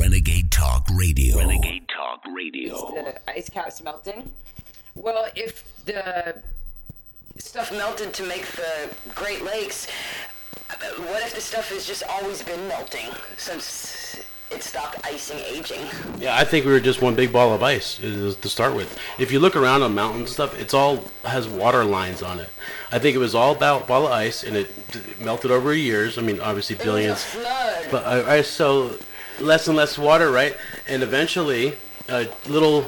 Renegade Talk Radio. Renegade Talk Radio. Is the ice caps melting? Well, if the stuff melted to make the Great Lakes, what if the stuff has just always been melting since it stopped icing aging? Yeah, I think we were just one big ball of ice to start with. If you look around on mountains and stuff, it's all has water lines on it. I think it was all about ball of ice, and it melted over years. I mean, obviously billions. It was a flood. But so less and less water, right? And eventually, little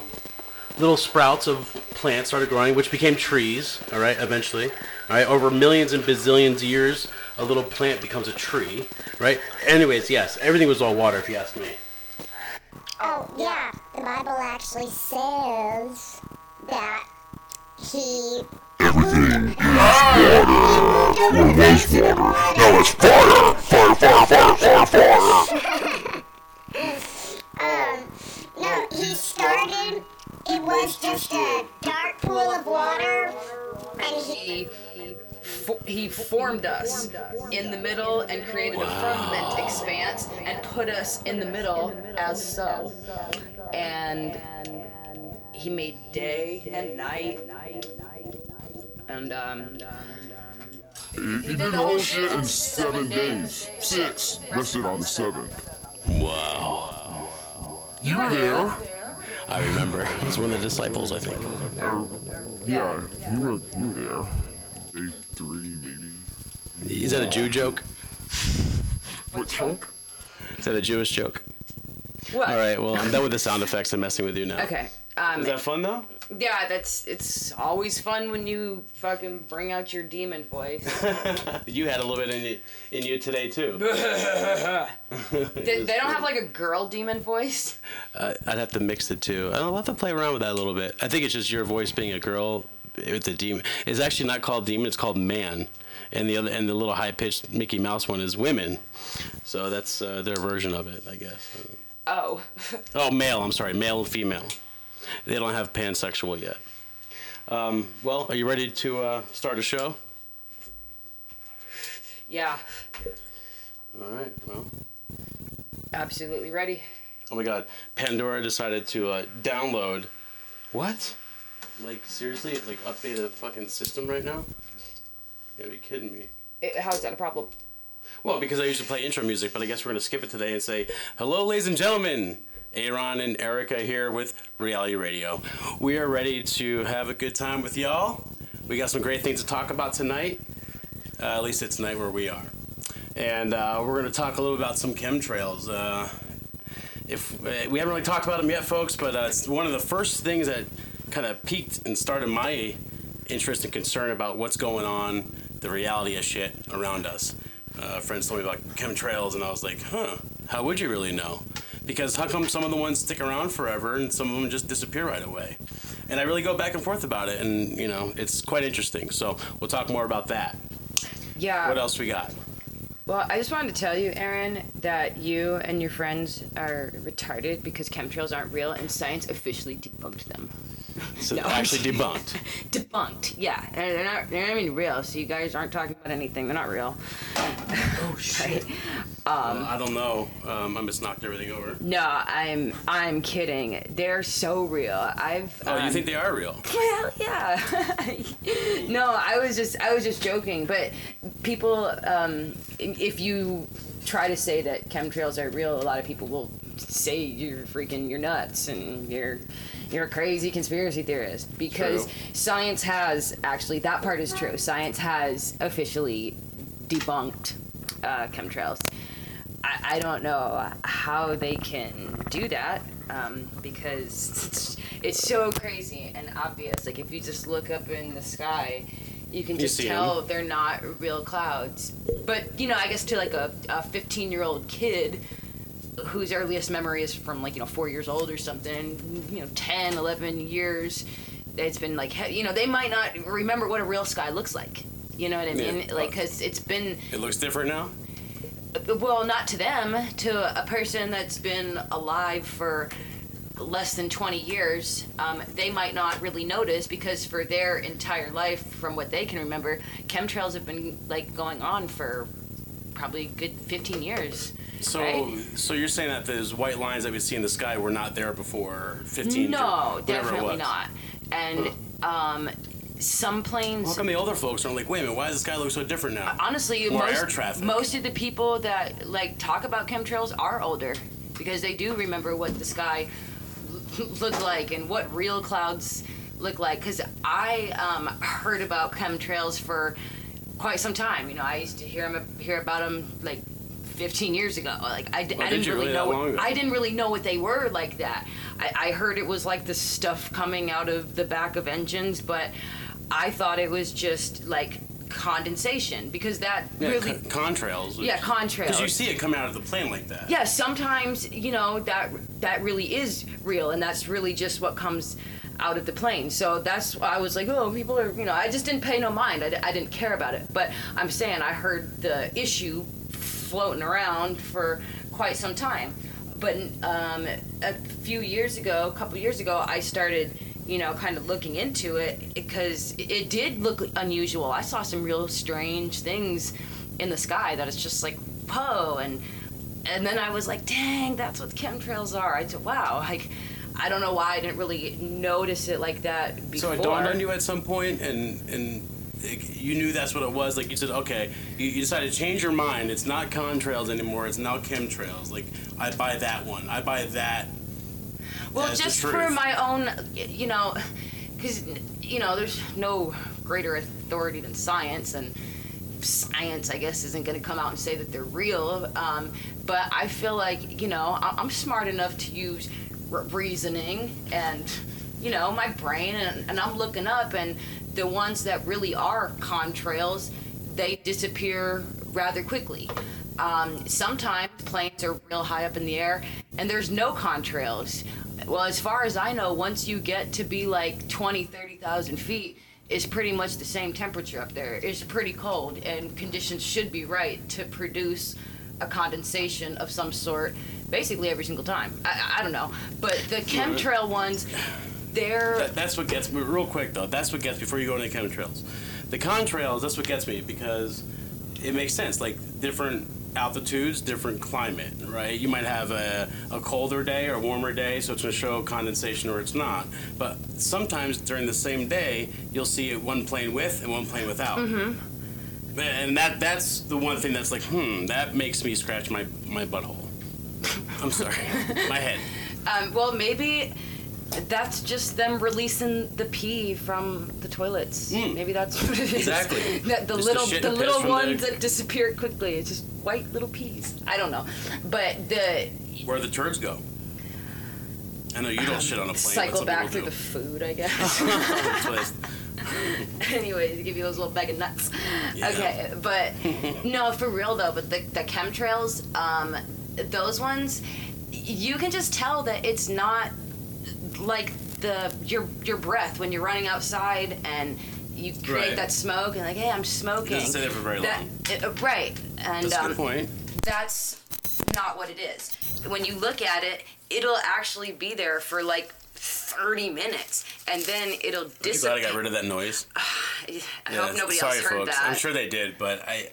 sprouts of plants started growing, which became trees. All right, eventually, all right, over millions and bazillions of years. A little plant becomes a tree, right? Anyways, yes, everything was all water, if you ask me. Oh, yeah. The Bible actually says that everything is water. Or was water. Now it's fire! Fire, fire, fire, fire, fire! No, he started... It was just a dark pool of water, and He formed us in the middle and created a firmament expanse and put us in the middle as so. And he made day and night. And he did the whole shit in 7 days. 6 rested on the 7th. Wow. You were there? I remember. He was one of the disciples, I think. Yeah, you were there. Day 3, maybe. Is that a Jew joke? What joke? Is that a Jewish joke? What? All right, well, I'm done with the sound effects. I'm messing with you now. Okay. Is that fun, though? Yeah, it's always fun when you fucking bring out your demon voice. You had a little bit in you today, too. they don't have, like, a girl demon voice? I'd have to mix the two. I'll have to play around with that a little bit. I think it's just your voice being a girl... With the demon, it's actually not called demon; it's called man, and the little high pitched Mickey Mouse one is women, so that's their version of it, I guess. Oh, male. I'm sorry, male and female. They don't have pansexual yet. Well, are you ready to start a show? Yeah. All right. Well. Absolutely ready. Oh my God! Pandora decided to download. What? Like, seriously? Like, update a fucking system right now? You gotta be kidding me. How's that a problem? Well, because I usually play intro music, but I guess we're gonna skip it today and say, hello, ladies and gentlemen! Aaron and Erica here with Reality Radio. We are ready to have a good time with y'all. We got some great things to talk about tonight. At least it's tonight where we are. And we're gonna talk a little about some chemtrails. If we haven't really talked about them yet, folks, but it's one of the first things that... kind of piqued and started my interest and concern about what's going on, the reality of shit around us. Friends told me about chemtrails, and I was like, how would you really know? Because how come some of the ones stick around forever and some of them just disappear right away? And I really go back and forth about it, and, you know, it's quite interesting. So we'll talk more about that. Yeah. What else we got? Well, I just wanted to tell you, Aaron, that you and your friends are retarded because chemtrails aren't real, and science officially debunked them. So no, actually debunked. Debunked, yeah. They're not even real, so you guys aren't talking about anything. They're not real. Oh, shit. Right? I don't know. I just knocked everything over. No, I'm kidding. They're so real. Oh, you think they are real? Well, yeah. No, I was just joking. But people, if you try to say that chemtrails are real, a lot of people will say you're nuts and you're a crazy conspiracy theorist because science has actually that part is true. Science has officially debunked chemtrails. I don't know how they can do that because it's so crazy and obvious. Like if you just look up in the sky, you can just tell they're not real clouds. But you know, I guess to like a 15-year-old kid. Whose earliest memory is from, 4 years old or something, 10, 11 years. It's been, they might not remember what a real sky looks like. You know what I mean? Yeah. Because it's been... It looks different now? Well, not to them. To a person that's been alive for less than 20 years, they might not really notice because for their entire life, from what they can remember, chemtrails have been, going on for probably a good 15 years. So you're saying that those white lines that we see in the sky were not there before 15? No, definitely not. And some planes. How come the older folks aren't like, wait a minute, why does the sky look so different now? Honestly, most of the people that like talk about chemtrails are older because they do remember what the sky looked like and what real clouds look like. Because I heard about chemtrails for quite some time. You know, I used to hear about them like 15 years ago. Like I didn't really know what they were like that. I heard it was like the stuff coming out of the back of engines, but I thought it was just like condensation because contrails. Yeah, contrails. Because you see it coming out of the plane like that. Yeah, sometimes you know that really is real, and that's really just what comes out of the plane. So that's why I was like, oh, people are, you know, I just didn't pay no mind. I didn't care about it. But I'm saying I heard the issue floating around for quite some time. But a couple years ago, I started, you know, kind of looking into it because it did look unusual. I saw some real strange things in the sky that it's just like, whoa. And then I was like, dang, that's what chemtrails are. I said, wow, like, I don't know why I didn't really notice it like that before. So it dawned on you at some point, and you knew that's what it was. Like you said, okay, you decided to change your mind. It's not contrails anymore. It's now chemtrails. Like I buy that one. I buy that. Well, just for my own, you know, because you know, there's no greater authority than science, and science, I guess, isn't going to come out and say that they're real. But I feel like, you know, I'm smart enough to use reasoning and, you know, my brain, and I'm looking up, and the ones that really are contrails, they disappear rather quickly. Sometimes planes are real high up in the air and there's no contrails. Well, as far as I know, once you get to be like 30,000 feet, it's pretty much the same temperature up there. It's pretty cold, and conditions should be right to produce a condensation of some sort basically every single time. I don't know, but the chemtrail ones, they're... That's what gets me, real quick though, before you go into chemtrails. The contrails, that's what gets me, because it makes sense, like different altitudes, different climate, right? You might have a colder day or a warmer day, so it's going to show condensation or it's not. But sometimes during the same day, you'll see one plane with and one plane without. Mm-hmm. And that's the one thing that's like, that makes me scratch my butthole. I'm sorry. My head. Well, maybe that's just them releasing the pee from the toilets. Maybe that's what it is. Exactly. the little ones that disappear quickly. It's just white little peas. I don't know. But where the turds go. I know you don't shit on a plane. Cycle back through the food, I guess. Anyway, to give you those little bag of nuts. Yeah. Okay, but no, for real though. But the chemtrails, those ones, you can just tell that it's not like your breath when you're running outside and you create that smoke and like, hey, I'm smoking. It doesn't stay there for very long. Right. And that's a good point. That's not what it is. When you look at it, it'll actually be there for like 30 minutes, and then it'll dissipate. I'm glad I got rid of that noise. I hope nobody else heard folks. That. I'm sure they did, but I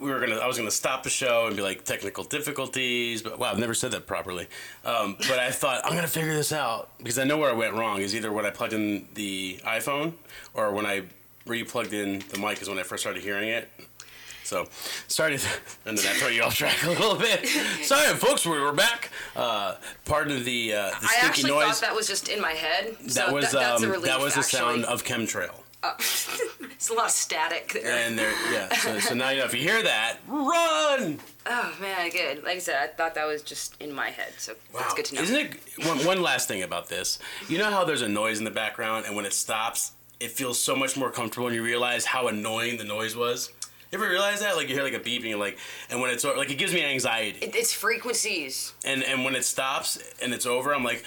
was gonna stop the show and be like, technical difficulties, but wow, I've never said that properly. But I thought, I'm gonna figure this out, because I know where I went wrong is either when I plugged in the iPhone or when I re-plugged in the mic is when I first started hearing it. So, sorry, and then I throw you off track a little bit. Sorry, folks, we're back. Pardon of the stinky noise. I actually thought that was just in my head. That's a relief, that was the sound of chemtrail. It's a lot of static there. And so now you know if you hear that, run! Oh, man, good. Like I said, I thought that was just in my head, so that's good to know. Isn't it, one last thing about this, you know how there's a noise in the background, and when it stops, it feels so much more comfortable, and you realize how annoying the noise was? You ever realize that? Like, you hear like a beep, and you're like, and when it's over, like, it gives me anxiety. It's frequencies. And when it stops, and it's over, I'm like,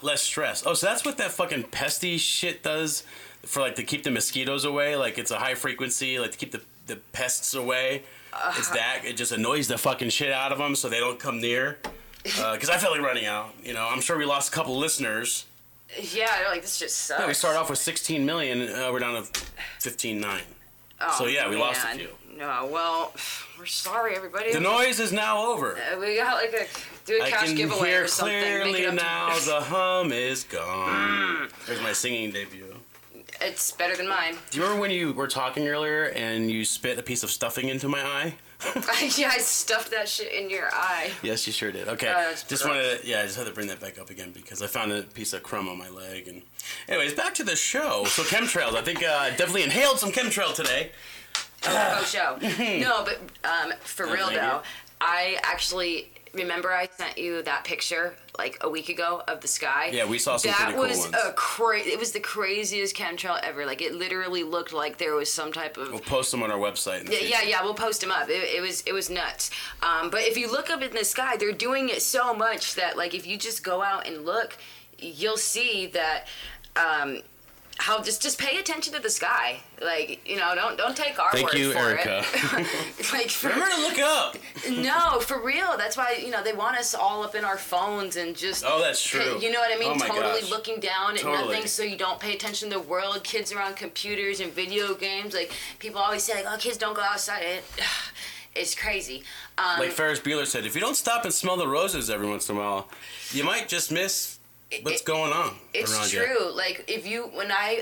less stress. Oh, so that's what that fucking pesty shit does? For like to keep the mosquitoes away, like it's a high frequency, like to keep the pests away. It's that it just annoys the fucking shit out of them, so they don't come near. Because I felt like running out. You know, I'm sure we lost a couple listeners. Yeah, they're like, this just sucks. Yeah, we started off with 16 million. We're down to 15.9. Oh, so yeah, we lost a few. No, well, we're sorry, everybody. The noise is now over. We got like a cash giveaway or something. I can hear clearly now. The hum is gone. There's my singing debut. It's better than mine. Do you remember when you were talking earlier and you spit a piece of stuffing into my eye? Yeah, I stuffed that shit in your eye. Yes, you sure did. Okay, I just had to bring that back up again because I found a piece of crumb on my leg. And anyways, back to the show. So chemtrails, I think definitely inhaled some chemtrail today. Oh, show. No, but for real though, I actually remember I sent you that picture like a week ago of the sky. Yeah, we saw some pretty cool ones. It was the craziest chemtrail ever. Like it literally looked like there was some type of. We'll post them on our website. We'll post them up. It was nuts. But if you look up in the sky, they're doing it so much that like if you just go out and look, you'll see that. How just pay attention to the sky, like don't take our word for it. Thank you, Erica. Remember to look up. No, for real. That's why they want us all up in our phones and just. Oh, that's true. You know what I mean? Oh my totally gosh. Looking down at nothing, so you don't pay attention to the world. Kids are on computers and video games. Like people always say, like, "Oh, kids don't go outside." It's crazy. Like Ferris Bueller said, if you don't stop and smell the roses every once in a while, you might just miss. What's going on? It's true. You? Like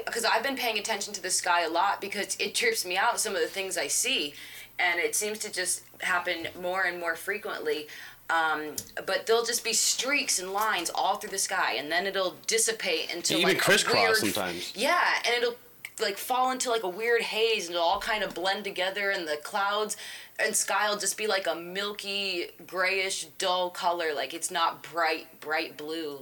because I've been paying attention to the sky a lot because it trips me out some of the things I see, and it seems to just happen more and more frequently. But there'll just be streaks and lines all through the sky, and then it'll dissipate into even crisscross sometimes. Yeah, and it'll fall into a weird haze, and it'll all kind of blend together, and the clouds and sky will just be a milky grayish dull color. It's not bright blue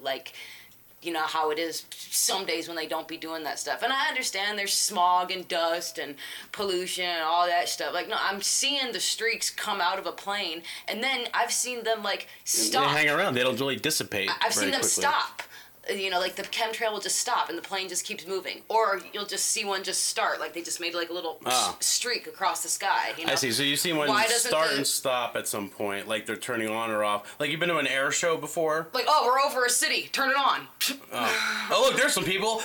how it is some days when they don't be doing that stuff. And I understand there's smog and dust and pollution and all that stuff. I'm seeing the streaks come out of a plane, and then I've seen them stop. They hang around. They don't really dissipate. I've seen them quickly. Stop. The chemtrail will just stop and the plane just keeps moving. Or you'll just see one just start. They just made a little streak across the sky. I see. So you see one start and stop at some point. They're turning on or off. You've been to an air show before? We're over a city. Turn it on. Oh, look, there's some people.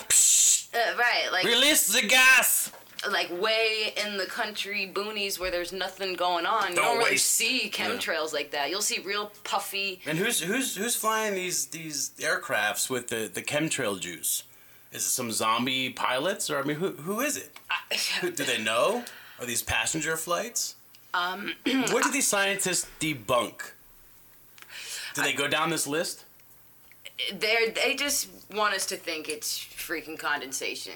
Right. Release the gas. Way in the country boonies where there's nothing going on. You don't really see chemtrails like that. You'll see real puffy. And who's flying these aircrafts with the chemtrail juice? Is it some zombie pilots, or who is it? Do they know? Are these passenger flights? What do these scientists debunk? Do they go down this list? They just want us to think it's freaking condensation.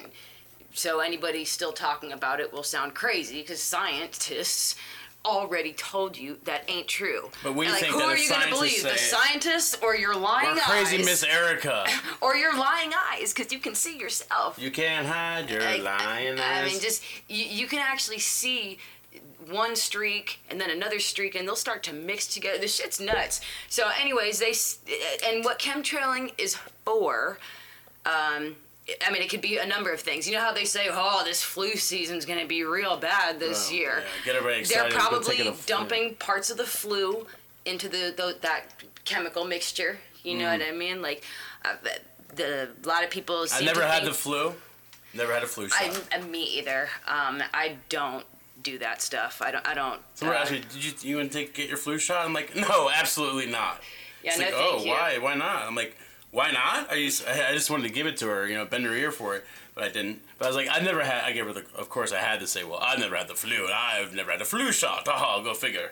So anybody still talking about it will sound crazy because scientists already told you that ain't true. But we think that if scientists say it, who are you going to believe, the scientists or your lying eyes? Or crazy Miss Erica. Or your lying eyes, because you can see yourself. You can't hide your lying eyes. I mean, just you can actually see one streak and then another streak, and they'll start to mix together. This shit's nuts. So, anyways, and what chemtrailing is for. I mean, it could be a number of things. You know how they say, this flu season's going to be real bad this year. Yeah. Get everybody excited. They're probably dumping parts of the flu into that chemical mixture. You know what I mean? A lot of people seem to think... I never had the flu. Never had a flu shot. Me either. I don't do that stuff. I don't... Someone asked me, did you want to get your flu shot? I'm like, no, absolutely not. Yeah, thank you. Why? Why not? I'm like... Why not? I just wanted to give it to her, bend her ear for it, but I didn't. But I was like, I gave her of course I had to say, well, I've never had the flu, and I've never had a flu shot. Oh, go figure.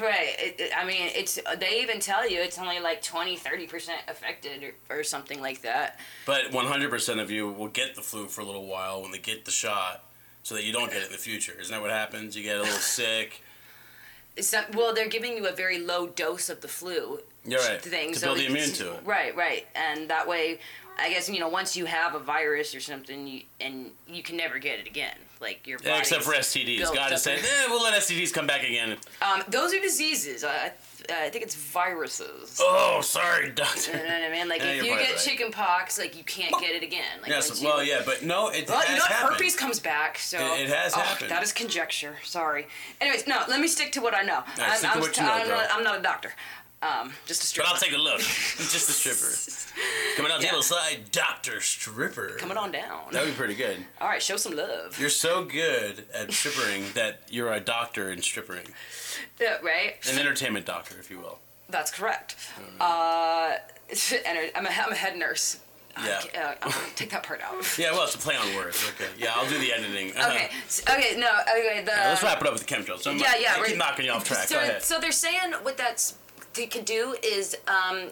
Right. They even tell you it's only 20, 30% affected or something like that. But 100% of you will get the flu for a little while when they get the shot so that you don't get it in the future. Isn't that what happens? You get a little sick. They're giving you a very low dose of the flu. You're right. Thing. To build the immune to it. Right. And that way, I guess, once you have a virus or something, you can never get it again. Your body. Yeah, except for STDs. God has said, we'll let STDs come back again. Those are diseases. I think it's viruses. Oh, sorry, doctor. You know what I mean? If you get chicken pox, you can't get it again. Herpes comes back, so... It has happened. That is conjecture. Sorry. Anyways, no, let me stick to what I know. I'm not a doctor. Just a stripper. But I'll take a look. Just a stripper. Coming on down the side, Dr. Stripper. Coming on down. That would be pretty good. All right, show some love. You're so good at strippering that you're a doctor in strippering. Yeah, right? An entertainment doctor, if you will. That's correct. I'm a head nurse. Yeah. I'll take that part out. Yeah, well, it's a play on words. Okay. Yeah, I'll do the editing. Let's wrap it up with the chemtrails. So I keep knocking you off track. So, go ahead. So they're saying what that's... you can do is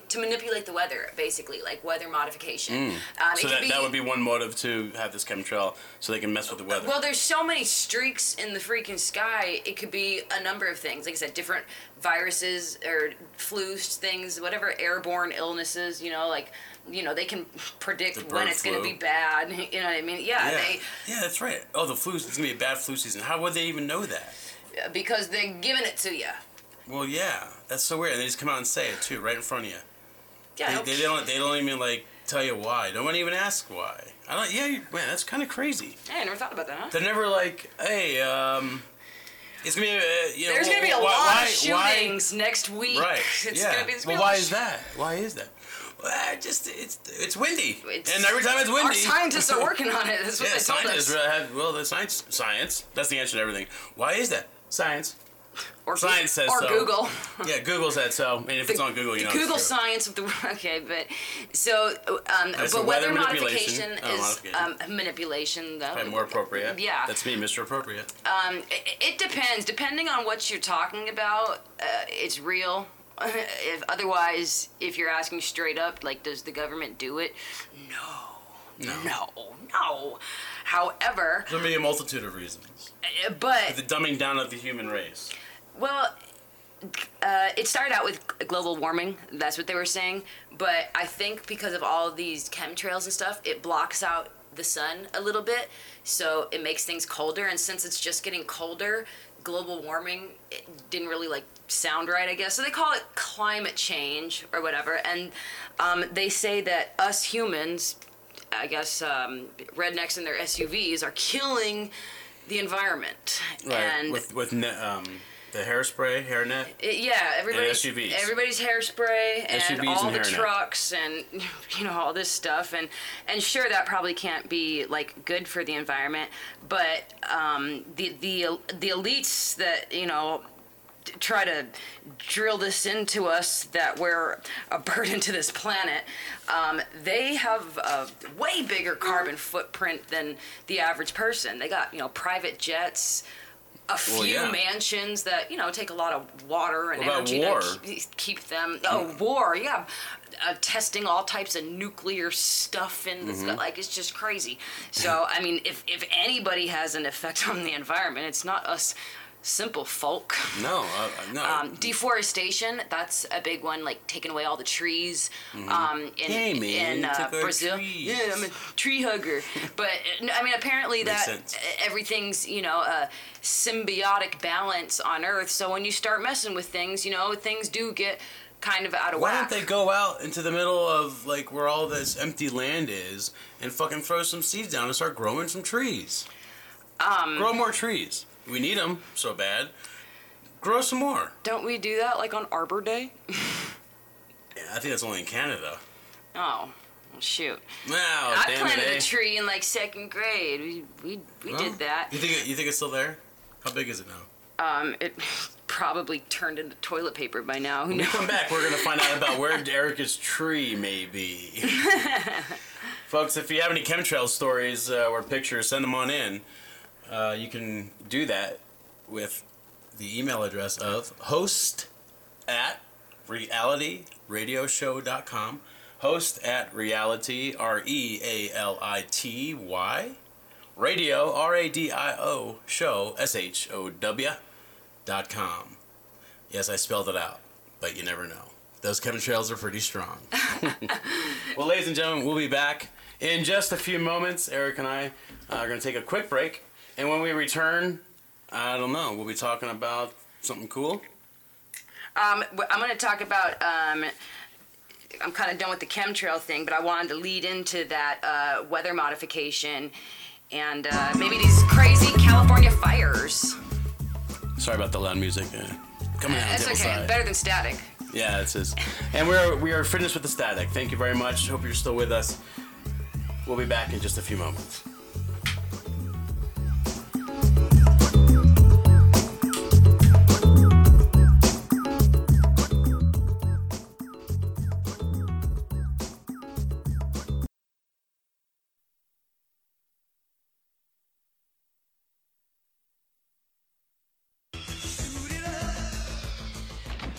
to manipulate the weather, basically, like weather modification. So that would be one motive to have this chemtrail, so they can mess with the weather. Well, there's so many streaks in the freaking sky. It could be a number of things. Like I said, different viruses or flu things, whatever airborne illnesses, they can predict when it's going to be bad. You know what I mean? Yeah. Yeah, that's right. Oh, the flu, it's going to be a bad flu season. How would they even know that? Because they're giving it to you. Well, yeah, that's so weird. And they just come out and say it too, right in front of you. Yeah, they don't even tell you why. No one even asks why. That's kind of crazy. Yeah, I never thought about that. Huh? They're never like, hey, it's gonna be, there's gonna be a lot of shootings next week. Right? It's gonna be. Well, why is that? Why is that? It's windy, and every time it's windy, our scientists are working on it. That's what they told us. The science. That's the answer to everything. Why is that? Science. Or science says so. Or Google. Yeah, Google said so. And if it's on Google, you know. Google science of the okay, but so but weather modification is manipulation though. Probably more appropriate. Yeah, that's me, Mr. Appropriate. It depends. Depending on what you're talking about, it's real. If you're asking straight up, does the government do it? No. However, there'll be a multitude of reasons. But the dumbing down of the human race. Well, it started out with global warming. That's what they were saying. But I think because of all these chemtrails and stuff, it blocks out the sun a little bit, so it makes things colder. And since it's just getting colder, global warming it didn't really sound right, I guess. So they call it climate change or whatever. And they say that us humans, I guess, rednecks in their SUVs are killing the environment. Right, and the hairspray, hairnet. Everybody's hairspray and SUVs all and the hairnet. Trucks and all this stuff and sure that probably can't be good for the environment, but the elites that try to drill this into us that we're a burden to this planet, they have a way bigger carbon footprint than the average person. They got, private jets, a few mansions that, take a lot of water and energy to keep them. Oh, war, yeah. Testing all types of nuclear stuff in this, it's just crazy. So, I mean, if anybody has an effect on the environment, it's not us simple folk. No. Deforestation, that's a big one, taking away all the trees in Brazil. Trees. Yeah, I'm a tree hugger. But, apparently everything's, a symbiotic balance on Earth. So when you start messing with things, things do get kind of out of whack. Why don't they go out into the middle of, where all this empty land is and fucking throw some seeds down and start growing some trees? Grow more trees. We need them so bad. Grow some more. Don't we do that on Arbor Day? Yeah, I think that's only in Canada. Oh, shoot! Wow, I planted a tree in second grade. We did that. You think it's still there? How big is it now? It probably turned into toilet paper by now. When we come back, we're gonna find out about where Erica's tree may be. Folks, if you have any chemtrail stories or pictures, send them on in. You can do that with the email address of host@realityradioshow.com. Host@reality, REALITY, radio, RADIO, show, SHOW.com. Yes, I spelled it out, but you never know. Those chemtrails are pretty strong. Well, ladies and gentlemen, we'll be back in just a few moments. Eric and I are going to take a quick break. And when we return, I don't know, we'll be talking about something cool? I'm going to talk about, I'm kind of done with the chemtrail thing, but I wanted to lead into that weather modification and maybe these crazy California fires. Sorry about the loud music. Coming out. It's okay, better than static. Yeah, it is. And we are finished with the static. Thank you very much. Hope you're still with us. We'll be back in just a few moments.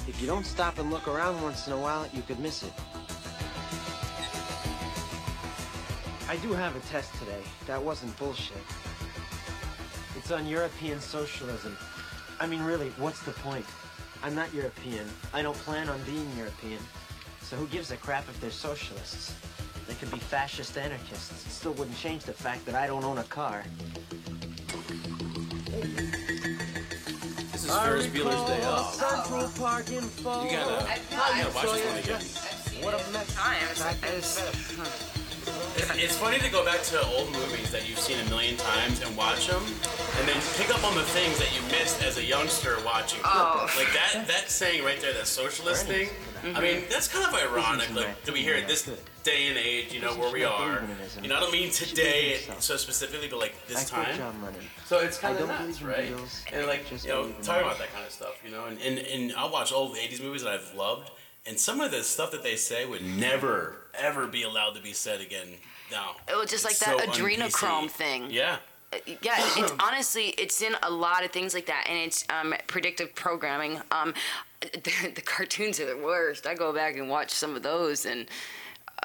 If you don't stop and look around once in a while, you could miss it. I do have a test today. That wasn't bullshit. It's on European socialism. I mean, really, what's the point? I'm not European. I don't plan on being European. So who gives a crap if they're socialists? They could be fascist anarchists. It still wouldn't change the fact that I don't own a car. This is Ferris Bueller's Day Off. Central Park info. You gotta, watch this one again. What a mess I am. It's funny to go back to old movies that you've seen a million times and watch them, and then pick up on the things that you missed as a youngster watching. Oh. Like that saying right there, that socialist thing. Mm-hmm. I mean, that's kind of ironic. Like, do we hear it this day and age, you know, where we are? You know, I don't mean today so specifically, but like this time. So it's kind of nuts, right? And like, you know, talking about that kind of stuff, you know, and I'll watch old 80s movies that I've loved, and some of the stuff that they say would never, ever be allowed to be said again now. Well, just like that adrenochrome thing. Yeah. Yeah, it's honestly, it's in a lot of things like that, and it's predictive programming. The cartoons are the worst. I go back and watch some of those, and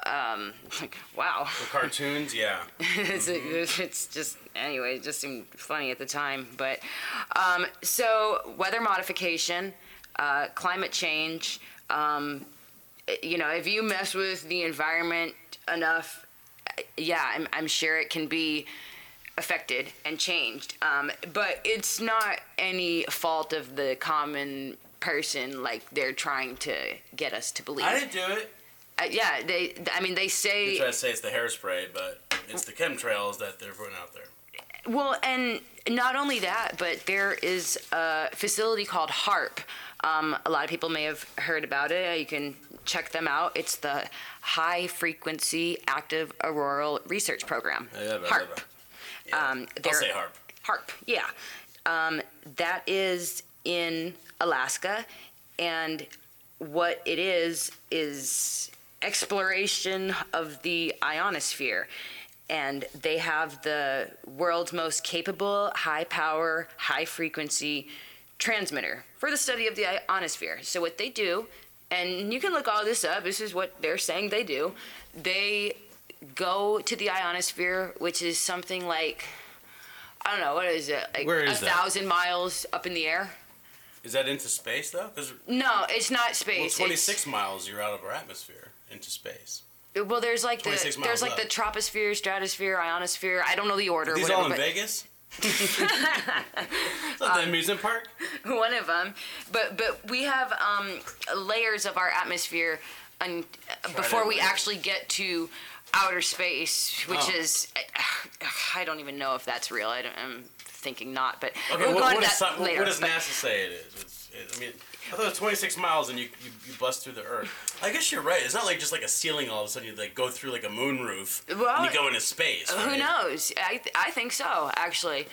like, wow. The cartoons, yeah. It's just, anyway, it just seemed funny at the time. But so weather modification, climate change, you know, if you mess with the environment enough, yeah, I'm sure it can be affected and changed. But it's not any fault of the common person, like they're trying to get us to believe. I didn't do it. Yeah, they. I mean, they say. They try to say it's the hairspray, but it's the chemtrails that they're putting out there. Well, and not only that, but there is a facility called HAARP. A lot of people may have heard about it. You can check them out. It's the High Frequency Active Auroral Research Program. Yeah, HAARP. Yeah. I'll say HAARP. HAARP. Yeah. That is in Alaska, and what it is exploration of the ionosphere, and they have the world's most capable high power, high frequency transmitter for the study of the ionosphere. So what they do, and you can look all this up, this is what they're saying they do, they go to the ionosphere, which is something like, I don't know, what is it, like 1,000 miles up in the air? Is that into space, though? No, it's not space. Well, 26 miles, you're out of our atmosphere, into space. Well, there's like the troposphere, stratosphere, ionosphere. I don't know the order. These all in Vegas? Is that the amusement park? One of them. But we have layers of our atmosphere before we actually get to outer space, which is... I don't even know if that's real. I'm thinking not, but okay, we'll go into that later. What does NASA say it is? I mean, I thought it was 26 miles and you bust through the Earth. I guess you're right. It's not like just like a ceiling all of a sudden you like go through like a moon roof and you go into space. Right? Who knows? I think so, actually.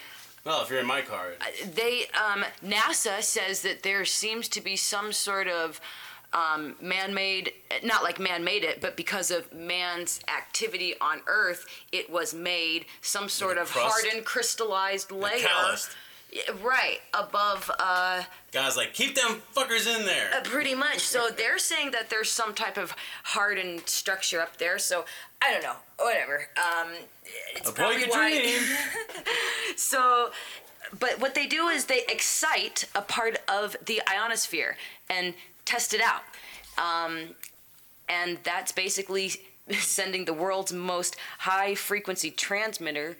Well, if you're in my car. NASA says that there seems to be some sort of man-made, not like man made it, but because of man's activity on Earth, it was made some sort of hardened, crystallized layer. Calloused. Right, above... Guys, like, keep them fuckers in there. Pretty much. So they're saying that there's some type of hardened structure up there, so I don't know. Whatever. It's probably why... So... But what they do is they excite a part of the ionosphere and test it out. And that's basically sending the world's most high-frequency transmitter,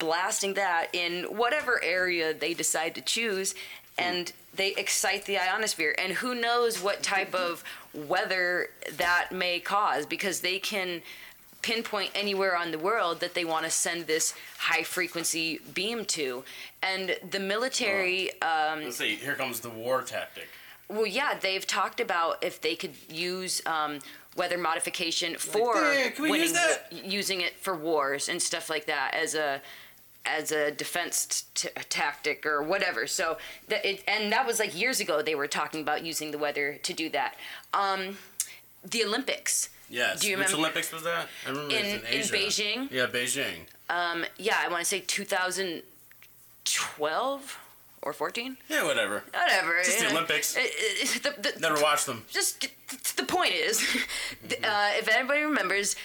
blasting that in whatever area they decide to choose, and they excite the ionosphere. And who knows what type of weather that may cause, because they can pinpoint anywhere on the world that they want to send this high-frequency beam to. And the military... Let's see, here comes the war tactic. Well, yeah, they've talked about if they could use weather modification for using it for wars and stuff like that as a defense tactic or whatever. So that was like years ago they were talking about using the weather to do that. The Olympics. Yes. Do you remember? Which Olympics was that? I remember it was in Asia. In Beijing. Yeah, Beijing. I want to say 2012 or 14. Yeah, whatever. Whatever. Just the Olympics. Never watched them. Just the point is, if anybody remembers,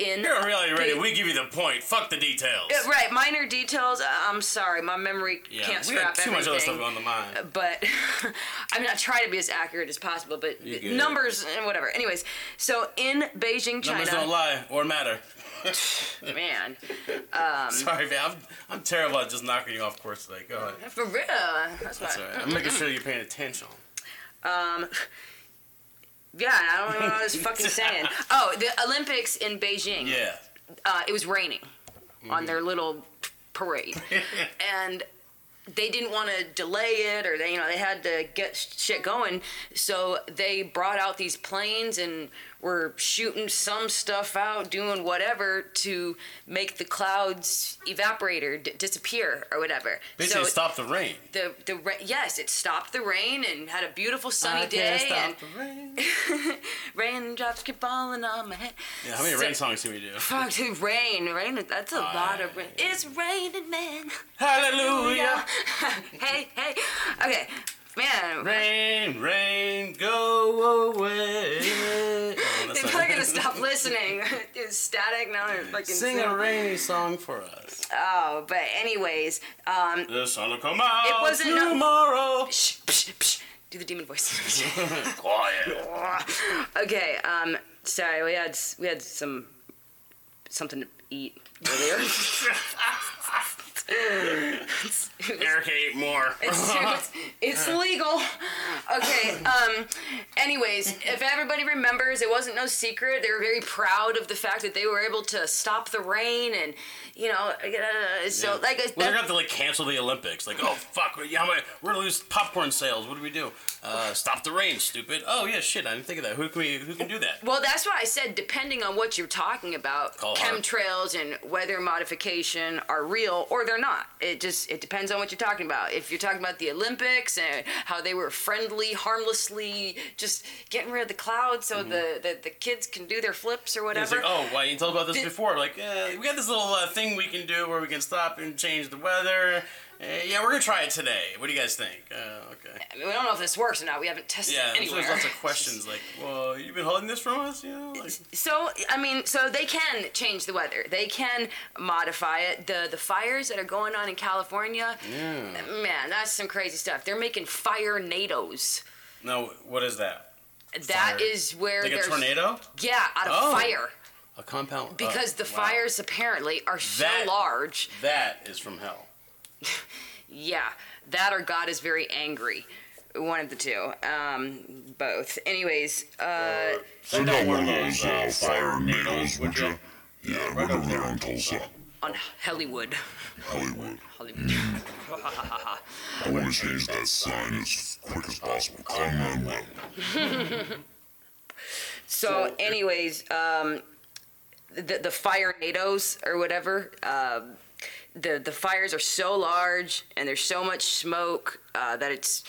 here on Reality Radio, we give you the point. Fuck the details. Right, minor details. I'm sorry, my memory can't scrap everything. We had too much other stuff on the mind. But I'm not trying to be as accurate as possible, but numbers and whatever. Anyways, so in Beijing, China. Numbers don't lie or matter. Man. Sorry, man. I'm terrible at just knocking you off course today. Go ahead. For real. That's all right. I'm making sure you're paying attention. Yeah, I don't even know what I was fucking saying. Oh, the Olympics in Beijing. Yeah. It was raining on their little parade. And they didn't want to delay it or they had to get shit going. So they brought out these planes and were shooting some stuff out, doing whatever to make the clouds evaporate or disappear or whatever. Basically, so it stopped the rain. Yes, it stopped the rain and had a beautiful sunny day. Can't stop the rain. Raindrops keep falling on my head. Yeah, how many rain songs can we do? Fuck, dude, rain. That's a lot of rain. It's raining, man. Hallelujah. hey. Okay. Man. Rain, go away. They're probably going to stop listening. It's static now. Sing a rainy song for us. Oh, but anyways. The sun will come out tomorrow. Psh, psh, psh. Do the demon voice. Quiet. Okay, sorry. We had something to eat earlier. Erica ate more. It's illegal. Okay. Anyways, if everybody remembers, it wasn't no secret. They were very proud of the fact that they were able to stop the rain, and they're gonna have to cancel the Olympics. Like, oh fuck, we're gonna lose popcorn sales. What do we do? Stop the rain, stupid. Oh yeah, shit. I didn't think of that. Who can do that? Well, that's why I said depending on what you're talking about, chemtrails and weather modification are real or they're not. It depends on what you're talking about. If you're talking about the Olympics and how they were friendly, harmlessly, just getting rid of the clouds so the kids can do their flips or whatever. It's like, oh, why didn't you tell about this before? Like, we got this little thing we can do where we can stop and change the weather. We're going to try it today. What do you guys think? Okay. I mean, we don't know if this works or not. We haven't tested it anywhere. Yeah, there's lots of questions like, well, you've been holding this from us? So they can change the weather. They can modify it. The fires that are going on in California, man, that's some crazy stuff. They're making fire NATOs. No, what is that? That is where there's... Like a tornado? Yeah, out of fire. A compound? Because the fires apparently are so large. That is from hell. Yeah, that or God is very angry. One of the two. Both. Anyways, send out one of those fire needles, would you? Yeah, right over there in Tulsa. On Hollywood. I want to change that sign as quick as possible. Climb that mountain. So, anyways, the fire NATOs or whatever, the fires are so large and there's so much smoke that it's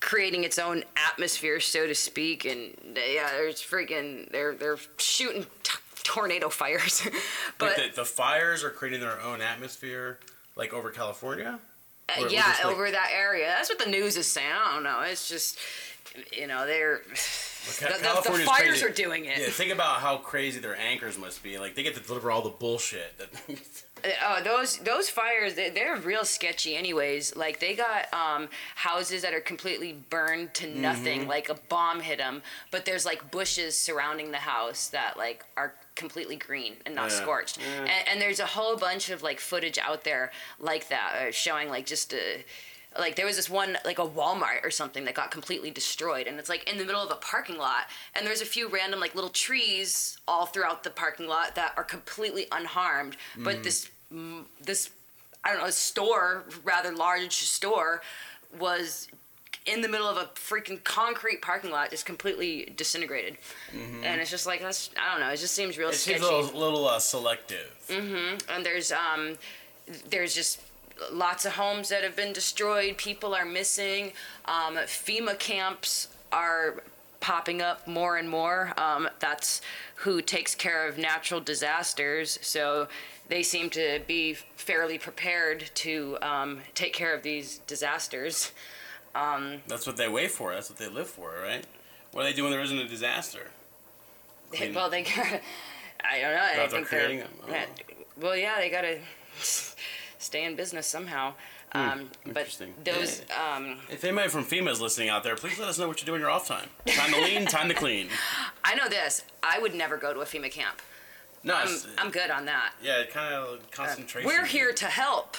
creating its own atmosphere, so to speak. And there's freaking they're shooting tornado fires. But like the fires are creating their own atmosphere, like over California. Over that area. That's what the news is saying. I don't know. It's just they're. The fires are doing it. Yeah, think about how crazy their anchors must be. Like, they get to deliver all the bullshit. Those fires, they're real sketchy anyways. Like, they got houses that are completely burned to nothing, like a bomb hit them. But there's, like, bushes surrounding the house that, like, are completely green and not scorched. Yeah. And there's a whole bunch of, like, footage out there like that showing, like, just a... Like, there was this one, like, a Walmart or something that got completely destroyed. And it's, like, in the middle of a parking lot. And there's a few random, like, little trees all throughout the parking lot that are completely unharmed. But this store, rather large store, was in the middle of a freaking concrete parking lot just completely disintegrated. Mm-hmm. And it's just like, that's, I don't know, it just seems real sketchy. It seems a little selective. Mm-hmm. And there's just lots of homes that have been destroyed. People are missing. FEMA camps are popping up more and more. That's who takes care of natural disasters. So they seem to be fairly prepared to take care of these disasters. That's what they wait for. That's what they live for, right? What do they do when there isn't a disaster? Well, they got. I don't know. I think they're. Them. Well, yeah, they gotta stay in business somehow. But those. Yeah. If anybody from FEMA is listening out there, please let us know what you do in your off time. Time to lean, time to clean. I know this. I would never go to a FEMA camp. No, I'm good on that. Yeah, it kind of concentration. We're here to help.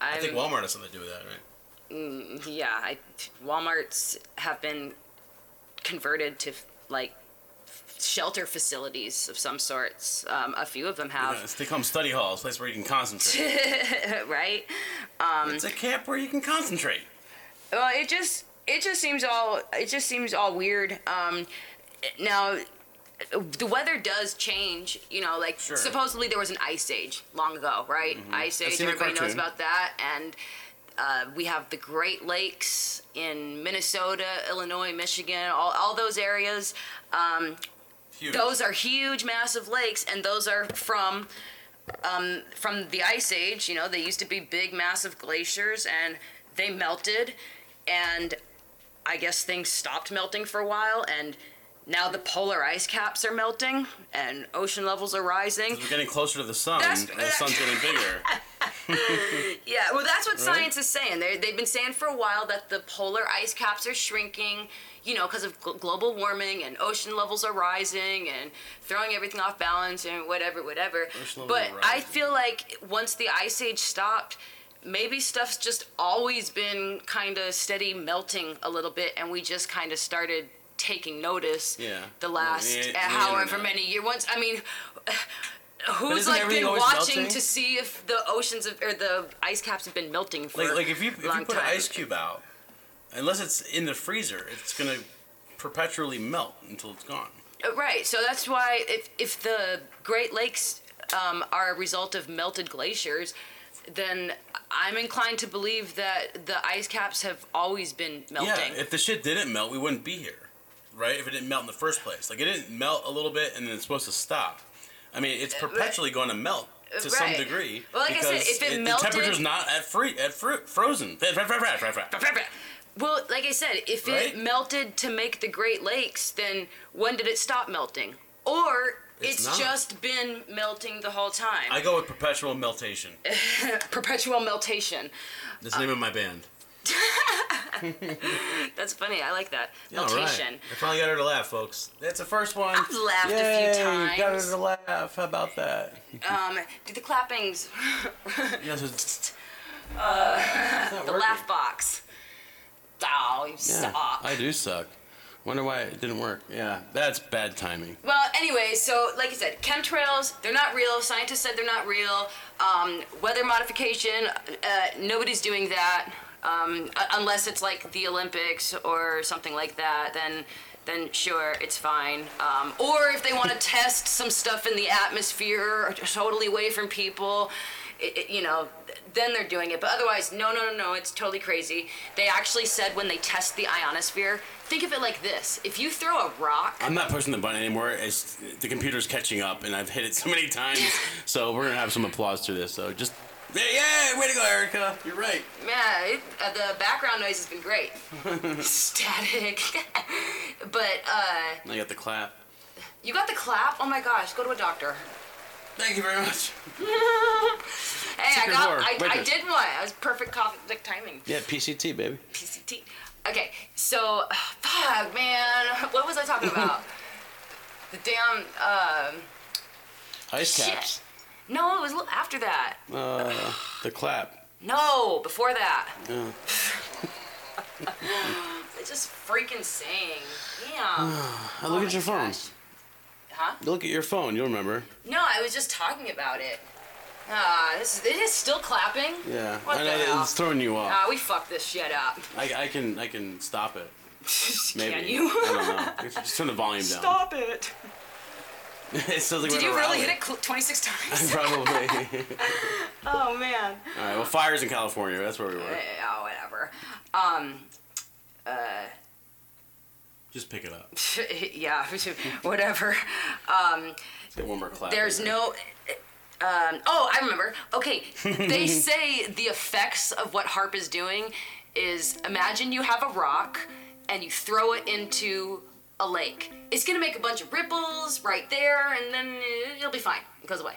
I think Walmart has something to do with that, right? Yeah, Walmarts have been converted to, like, shelter facilities of some sorts. A few of them have. Yeah, they call them study halls, a place where you can concentrate. Right? It's a camp where you can concentrate. Well, it just seems all weird. Now, the weather does change, you know, like, sure. Supposedly there was an ice age long ago, right? Mm-hmm. Ice age, everybody knows about that, and... we have the Great Lakes in Minnesota, Illinois, Michigan, all those areas. Those are huge, massive lakes, and those are from the Ice Age. You know, they used to be big, massive glaciers, and they melted, and I guess things stopped melting for a while, and now the polar ice caps are melting, and ocean levels are rising. We're getting closer to the sun, and the sun's getting bigger. Yeah, well, that's what science is saying. They've been saying for a while that the polar ice caps are shrinking, you know, because of global warming and ocean levels are rising and throwing everything off balance and whatever. But I feel like once the ice age stopped, maybe stuff's just always been kind of steady melting a little bit, and we just kind of started taking notice the last however many years. Once, I mean... Who's like been watching melting? To see if the oceans have, or the ice caps have been melting for like if you put an ice cube out, unless it's in the freezer, it's gonna perpetually melt until it's gone. Right. So that's why if the Great Lakes are a result of melted glaciers, then I'm inclined to believe that the ice caps have always been melting. Yeah. If the shit didn't melt, we wouldn't be here, right? If it didn't melt in the first place, like it didn't melt a little bit and then it's supposed to stop. I mean, it's perpetually going to melt to some degree. Well, like I said, if it melted... The temperature's not frozen. Well, like I said, if it melted to make the Great Lakes, then when did it stop melting? Or it's just been melting the whole time. I go with perpetual meltation. Perpetual meltation. That's the name of my band. That's funny. I like that. Yeah, meltation. Right. I finally got her to laugh, folks. That's the first one. I've laughed a few times. Got her to laugh. How about that? Do the clappings. The laugh box. Oh, you suck. I do suck. Wonder why it didn't work. Yeah, that's bad timing. Well, anyway, so like I said, chemtrails, they're not real. Scientists said they're not real. Weather modification, nobody's doing that. Unless it's like the Olympics or something like that, then sure, it's fine. Or if they want to test some stuff in the atmosphere, or totally away from people, then they're doing it. But otherwise, no, it's totally crazy. They actually said when they test the ionosphere, think of it like this: if you throw a rock, I'm not pushing the button anymore. It's, the computer's catching up, and I've hit it so many times. So we're gonna have some applause to this. So just. Yeah, way to go, Erica. You're right. Yeah, the background noise has been great. Static. But, I got the clap. You got the clap? Oh my gosh, go to a doctor. Thank you very much. Hey, I did one. I was perfect conflict timing. Yeah, PCT, baby. PCT. Okay, so, fuck, man. What was I talking about? The damn, ice caps. Shit. No, it was after that. The clap. No, before that. Yeah. It's just freaking saying. Damn. Look at your phone. Huh? Look at your phone. You'll remember. No, I was just talking about it. It is still clapping? Yeah. What the hell? It's throwing you off. We fucked this shit up. I can stop it. Maybe. Can you? I don't know. Just turn the volume down. Stop it. It sounds like... Did you really hit it 26 times? Probably. Oh, man. All right, well, fires in California. That's where we were. Oh, whatever. Just pick it up. Yeah, whatever. Get one more clap. There's no... I remember. Okay, they say the effects of what HAARP is doing is, imagine you have a rock and you throw it into a lake. It's going to make a bunch of ripples right there, and then it'll be fine. It goes away.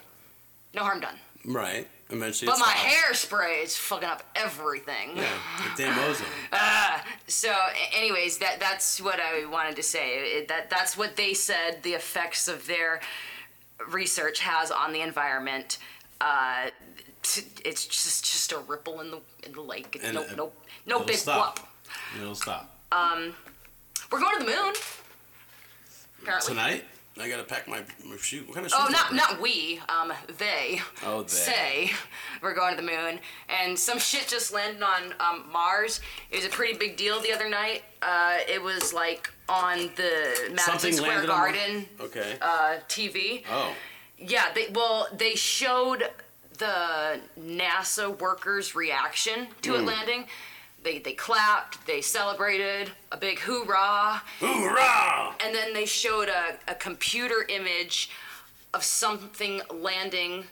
No harm done. Right. Eventually. But my hairspray is fucking up everything. Yeah, it's damn ozone. So, anyways, that's what I wanted to say. That's what they said the effects of their research has on the environment. It's just a ripple in the lake. It's no big whoop. It'll stop. We're going to the moon. Apparently. Tonight, I gotta pack my shoe. What kind of shoes? Oh, not we. They say we're going to the moon, and some shit just landed on Mars. It was a pretty big deal the other night. It was like on the Madison Square Garden TV. Oh. Yeah. They showed the NASA workers' reaction to it landing. They clapped, they celebrated, a big hoorah. Hoorah! And then they showed a computer image of something landing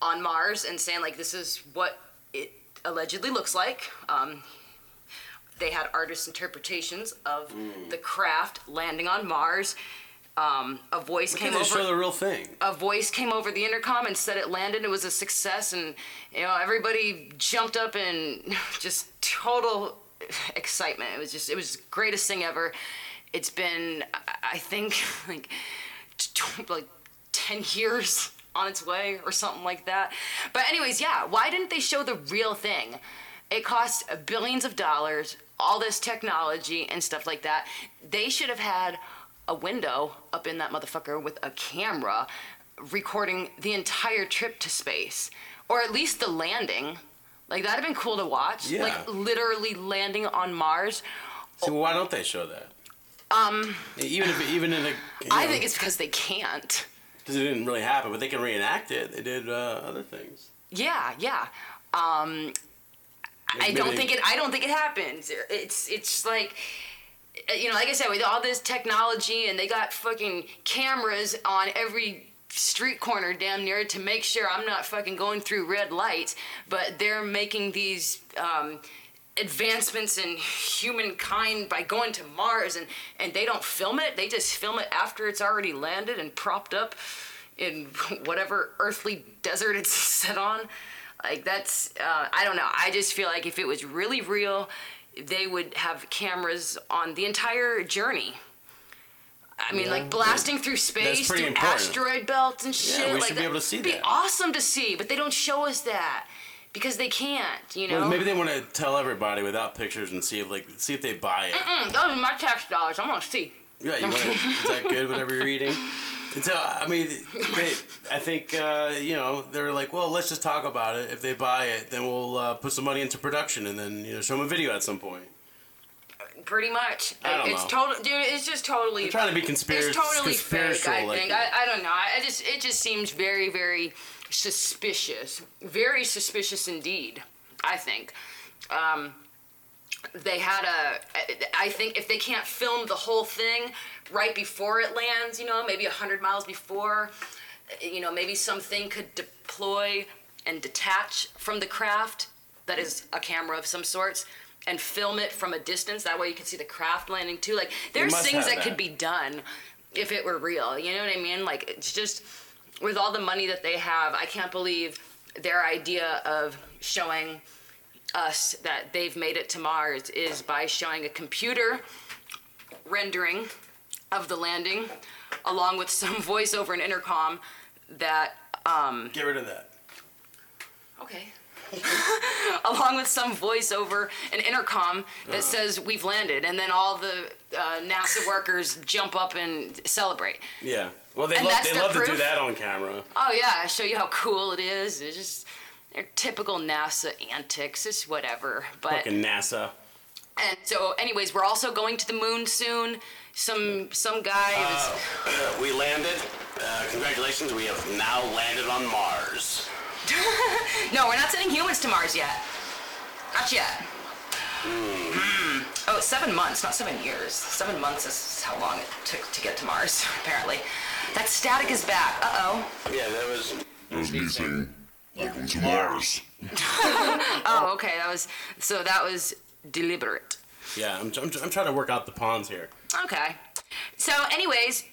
on Mars and saying, like, this is what it allegedly looks like. They had artists' interpretations of the craft landing on Mars. A voice came over. Show the real thing. A voice came over the intercom and said it landed. It was a success, and everybody jumped up and just total excitement. It was the greatest thing ever. It's been, I think, like 10 years on its way or something like that. But anyways, yeah. Why didn't they show the real thing? It costs billions of dollars, all this technology and stuff like that. They should have had a window up in that motherfucker with a camera recording the entire trip to space, or at least the landing. Like, that'd have been cool to watch. Yeah. Like, literally landing on Mars. So why don't they show that? Even in a... I think it's because they can't. Because it didn't really happen, but they can reenact it. They did other things. Yeah. I don't think it happens. It's like... like I said, with all this technology, and they got fucking cameras on every street corner damn near to make sure I'm not fucking going through red lights, but they're making these advancements in humankind by going to Mars, and they don't film it. They just film it after it's already landed and propped up in whatever earthly desert it's set on. Like, that's, I don't know. I just feel like if it was really real, they would have cameras on the entire journey. I mean, blasting through space, through asteroid belts and shit. Yeah, we should be able to see that. It'd be awesome to see, but they don't show us that because they can't, Well, maybe they want to tell everybody without pictures and see if they buy it. Those are my tax dollars. I want to see. Yeah, you want to... Is that good, whatever you're eating? So, I mean, I think, they're like, well, let's just talk about it. If they buy it, then we'll put some money into production and then, show them a video at some point. Pretty much. I don't know. Dude, it's just totally... I'm trying to be conspiratorial. It's totally fake, I think. I don't know. It just seems very, very suspicious. Very suspicious indeed, I think. They had I think if they can't film the whole thing right before it lands, maybe 100 miles before, maybe something could deploy and detach from the craft that is a camera of some sorts and film it from a distance. That way you can see the craft landing too. Like, there's things that could be done if it were real. You know what I mean? Like, it's just, with all the money that they have, I can't believe their idea of showing us that they've made it to Mars is by showing a computer rendering of the landing along with some voice over an intercom that... Get rid of that. Okay. along with some voice over an intercom that says we've landed, and then all the NASA workers jump up and celebrate. Yeah. Well, they love to do that on camera. Oh, yeah. I show you how cool it is. It's just they're typical NASA antics. It's whatever. But fucking NASA. And so, anyways, we're also going to the moon soon. Some guy... we landed. Congratulations. We have now landed on Mars. No, we're not sending humans to Mars yet. Not yet. Oh, 7 months, not 7 years. 7 months is how long it took to get to Mars, apparently. That static is back. Uh-oh. Yeah, that was... That was me saying, welcome to Mars. Oh, okay, that was deliberate. Yeah, I'm trying to work out the pawns here. Okay. So, anyways,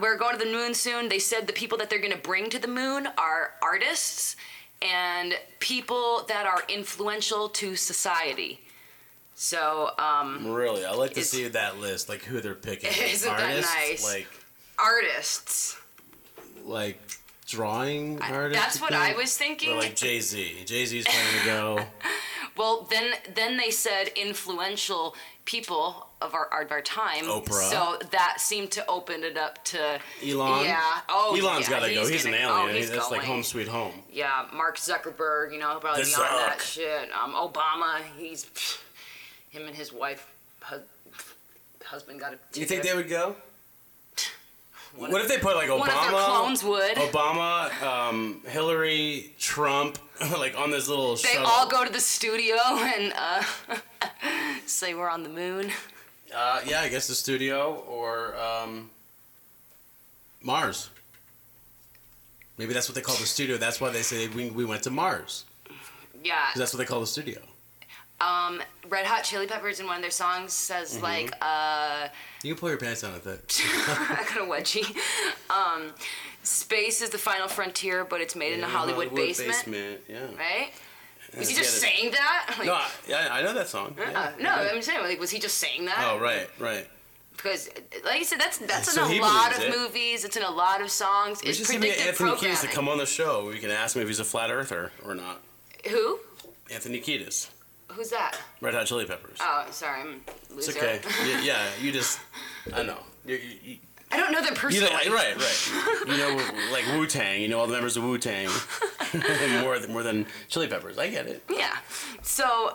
we're going to the moon soon. They said the people that they're going to bring to the moon are artists and people that are influential to society. So, really, I like to see that list, like who they're picking. Isn't artists, that nice? Like artists. Like drawing artists. That's what I was thinking. Or like Jay-Z. Jay-Z's planning to go. Well, then they said influential people of our time. Oprah. So that seemed to open it up to Elon. Yeah. Oh, Elon's got to go. He's an alien. That's like home sweet home. Yeah, Mark Zuckerberg. You know, he'll probably be on that shit. Obama. He's him and his wife, husband got a ticket. You think they would go? What if they put like Obama? One of their clones would. Obama, Hillary, Trump, like on this little shuttle. They all go to the studio and say we're on the moon. Yeah, I guess the studio or Mars. Maybe that's what they call the studio. That's why they say we went to Mars. Yeah. Because that's what they call the studio. Red Hot Chili Peppers in one of their songs says you can pull your pants down with it. I got a wedgie. Space is the final frontier, but it's made in a Hollywood basement. Yeah. Right? Was he just saying that? Like, no, I know that song. Yeah. No, I'm saying, like, was he just saying that? Oh, right. Because, like you said, that's so in a lot of movies. It's in a lot of songs. We should get Anthony Kiedis to come on the show. We can ask him if he's a flat earther or not. Who? Anthony Kiedis. Who's that? Red Hot Chili Peppers. Oh, sorry, I'm a loser. It's okay. Yeah, you just, I don't know. You I don't know them personally. You know, right. You know, like Wu-Tang. You know all the members of Wu-Tang. more than Chili Peppers. I get it. Yeah. So,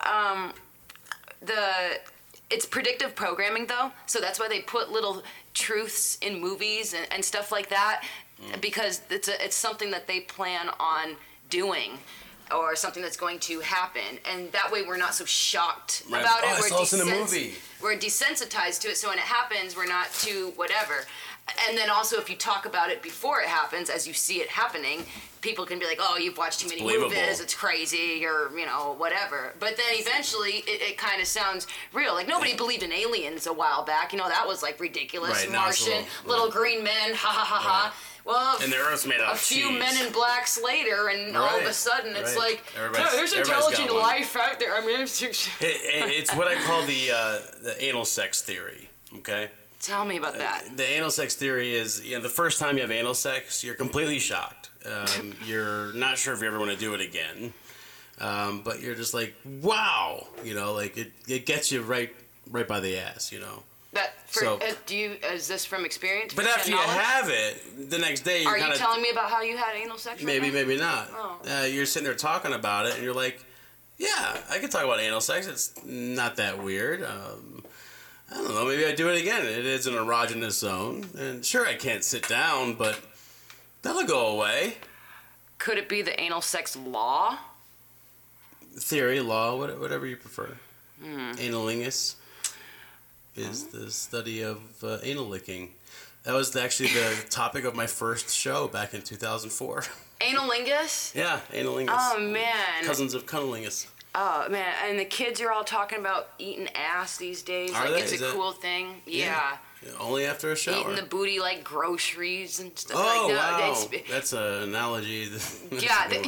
it's predictive programming, though. So that's why they put little truths in movies and stuff like that, because it's something that they plan on doing. Or something that's going to happen, and that way we're not so shocked about it. We're desensitized to it, so when it happens, we're not too whatever. And then also, if you talk about it before it happens, as you see it happening, people can be like, "Oh, you've watched too many movies. It's crazy," or whatever. But then eventually, it kind of sounds real. Like nobody believed in aliens a while back. You know that was like ridiculous. Right, Martian, little green men, ha ha ha ha. Right. Well, and the Earth's made out of cheese. A few men in blacks later, and all of a sudden it's like, there's intelligent life out there. I mean, it's what I call the anal sex theory, okay? Tell me about that. The anal sex theory is, the first time you have anal sex, you're completely shocked. You're not sure if you ever want to do it again. But you're just like, wow! Like, it gets you right by the ass, is this from experience? But after you have it, the next day you're you telling me about how you had anal sex? Maybe, right now? Maybe not. Oh. You're sitting there talking about it, and you're like, yeah, I can talk about anal sex. It's not that weird. I don't know. Maybe I do it again. It is an erogenous zone. And sure, I can't sit down, but that'll go away. Could it be the anal sex law? Theory, law, whatever you prefer. Analingus. Is the study of anal licking. That was actually the topic of my first show back in 2004. Analingus? Yeah, analingus. Oh, man. Cousins of cunnilingus. Oh, man. And the kids are all talking about eating ass these days. Is that a cool thing. Yeah. Only after a shower. Eating the booty like groceries and stuff like that. Oh, wow. That's an analogy.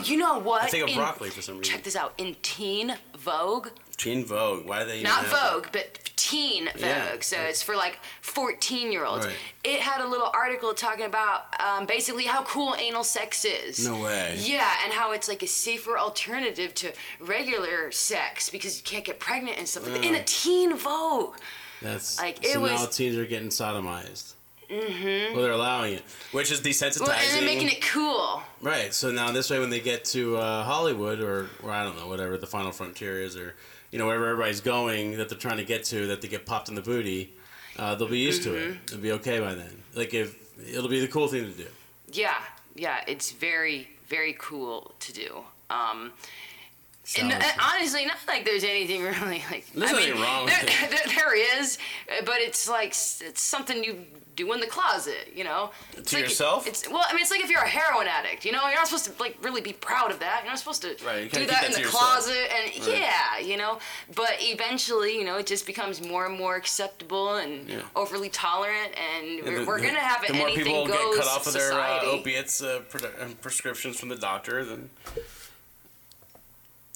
You know what? I think of broccoli for some reason. Check this out. In Teen Vogue. Why do they even Not Vogue, that? But... Teen Vogue, so it's for like 14-year-olds. Right. It had a little article talking about basically how cool anal sex is. No way. Yeah, and how it's like a safer alternative to regular sex because you can't get pregnant and stuff like that. In a Teen Vogue. That's like, so it was, now teens are getting sodomized. Mm-hmm. Well, they're allowing it, which is desensitizing. Well, and they're making it cool. Right. So now this way, when they get to Hollywood or I don't know, whatever the final frontier is, or you know, wherever everybody's going that they're trying to get to, that they get popped in the booty, they'll be used to it. They'll be okay by then. Like if it'll be the cool thing to do. Yeah. Yeah. It's very, very cool to do. And honestly, not like there's anything really like. There's nothing wrong with it. There is, but it's like it's something you do in the closet, you know. To yourself? It's like if you're a heroin addict, you know, you're not supposed to like really be proud of that. You're not supposed to do that in the closet, and you know. But eventually, you know, it just becomes more and more acceptable and overly tolerant, and we're gonna have anything goes. The more people get cut off of their opiates prescriptions from the doctor, then.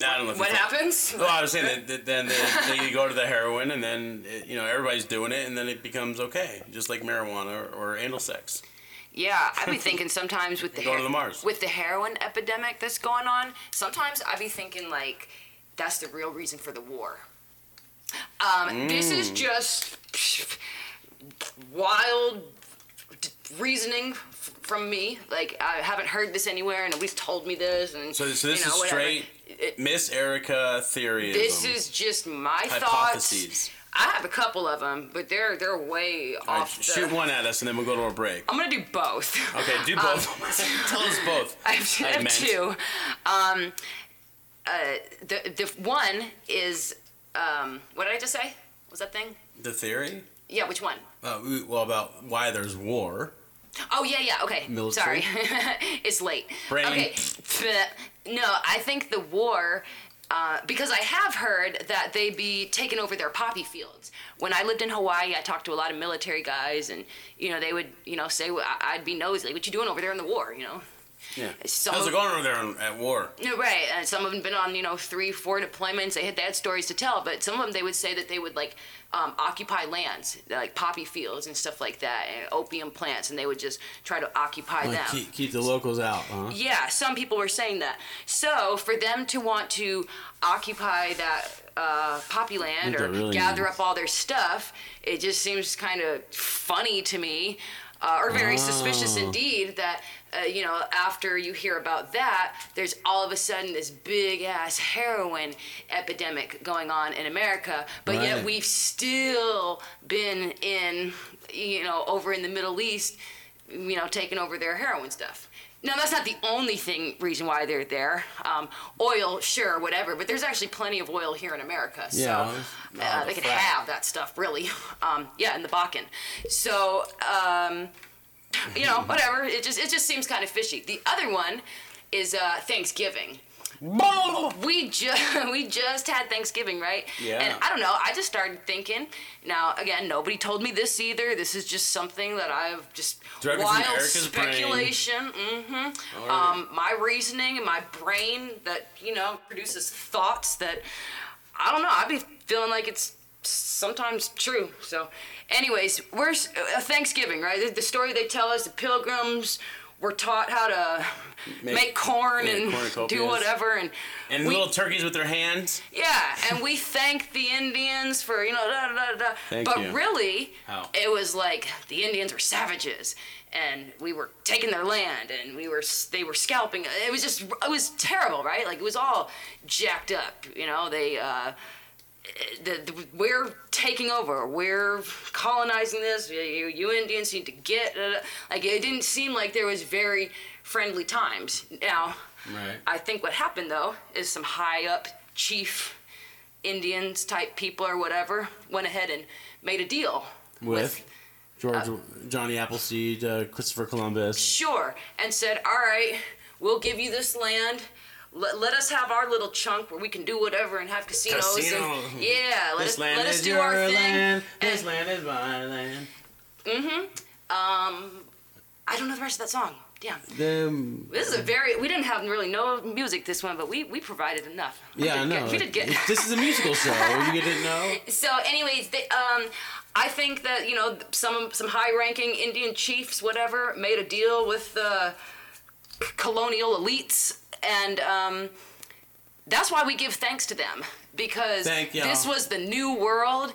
I don't know what happens? Well, I was saying that then they go to the heroin, and then you know everybody's doing it, and then it becomes okay, just like marijuana or anal sex. Yeah, I be thinking sometimes with the with the heroin epidemic that's going on. Sometimes I be thinking like that's the real reason for the war. This is just wild reasoning from me. Like I haven't heard this anywhere, and nobody's told me this. And so this is whatever. Straight. Miss Erica theory. This is just my hypotheses. Thoughts. I have a couple of them, but they're way off. Shoot one at us, and then we'll go to a break. I'm gonna do both. Okay, do both. Tell us both. I have two. The one is what did I just say? What's that thing? The theory. Yeah, which one? Well, about why there's war. Oh yeah. Okay. Military. Sorry, it's late. Brain. Okay. No, I think the war, because I have heard that they be taking over their poppy fields. When I lived in Hawaii, I talked to a lot of military guys, and you know they would, you know, say I'd be nosy. What you doing over there in the war? You know. Yeah. How's it going over there at war? No, right. Some of them been on, you know, 3-4 deployments. They had stories to tell, but some of them they would say that they would like occupy lands, like poppy fields and stuff like that, and opium plants, and they would just try to occupy them. Keep the locals out, huh? Yeah, some people were saying that. So for them to want to occupy that poppy land or really gather up all their stuff, it just seems kind of funny to me. Or very suspicious indeed that, you know, after you hear about that, there's all of a sudden this big-ass heroin epidemic going on in America, but yet we've still been in, you know, over in the Middle East, you know, taking over their heroin stuff. Now, that's not the only reason why they're there. Oil, sure, whatever, but there's actually plenty of oil here in America, so they can have that stuff, really. In the Bakken. So, you know, whatever. It just seems kind of fishy. The other one is Thanksgiving. We just had Thanksgiving, right? Yeah. And I don't know, I just started thinking. Now, again, nobody told me this either. This is just something that I've just directly wild speculation. Mm-hmm. Right. My reasoning and my brain that, you know, produces thoughts that, I don't know, I'd be feeling like it's sometimes true. So, anyways, where's Thanksgiving, right? The story they tell us, the pilgrims were taught how to make corn and do whatever. And little turkeys with their hands. Yeah, and we thanked the Indians for, you know, really, it was like the Indians were savages, and we were taking their land, and they were scalping. It was terrible, right? Like, it was all jacked up, you know? They, we're taking over. We're colonizing this. You Indians need to get. Like, it didn't seem like there was very friendly times. Now, I think what happened though is some high up chief Indians type people or whatever went ahead and made a deal with George, Johnny Appleseed, Christopher Columbus. Sure, and said, "All right, we'll give you this land. Let us have our little chunk where we can do whatever and have casinos." And, let us do our thing. This land is my land. Mm-hmm. I don't know the rest of that song. damn. This is a very, we didn't have really no music this one, but we provided enough. Yeah, I know. You did good. This is a musical show. You didn't know? So anyways, I think that, you know, some high-ranking Indian chiefs, whatever, made a deal with the colonial elites, and that's why we give thanks to them, because this was the new world.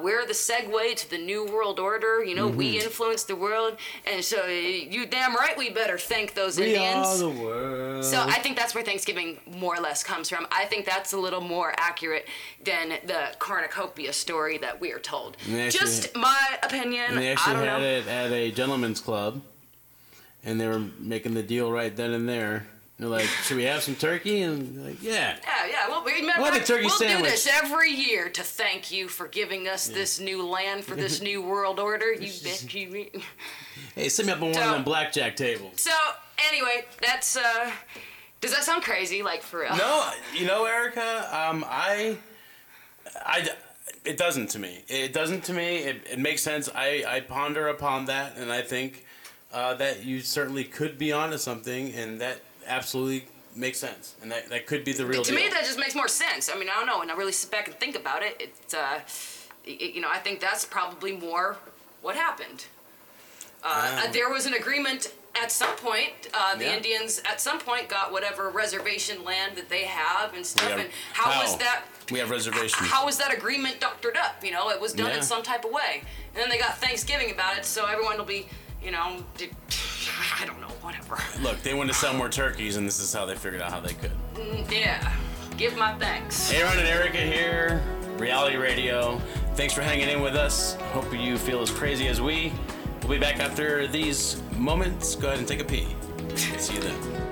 We're the segue to the New World Order. You know, we influenced the world, and so you damn right we better thank those Indians. We are the world. So I think that's where Thanksgiving more or less comes from. I think that's a little more accurate than the cornucopia story that we are told. Just my opinion. They actually had it at a gentleman's club, and they were making the deal right then and there. They're like, should we have some turkey? And like, yeah. Yeah, yeah. Well, remember, we'll do this every year to thank you for giving us this new land for this new world order. You bitch. You... Hey, send me up on one of them blackjack tables. So, anyway, that's, does that sound crazy? Like, for real? No, you know, Erica, it doesn't to me. It doesn't to me. It makes sense. I ponder upon that, and I think that you certainly could be onto something, and that absolutely makes sense, and that could be the real deal. To me, that just makes more sense. I mean, I don't know, and I really sit back and think about it. You know, I think that's probably more what happened. There was an agreement at some point. The Indians at some point got whatever reservation land that they have and stuff. And how was that? We have reservations. How was that agreement doctored up? You know, it was done in some type of way, and then they got Thanksgiving about it, so everyone will be, you know. I don't know, whatever. Look, they wanted to sell more turkeys, and this is how they figured out how they could. Yeah. Give my thanks. Hey, Aaron and Erica here, Reality Radio. Thanks for hanging in with us. Hope you feel as crazy as we. We'll be back after these moments. Go ahead and take a pee. See you then.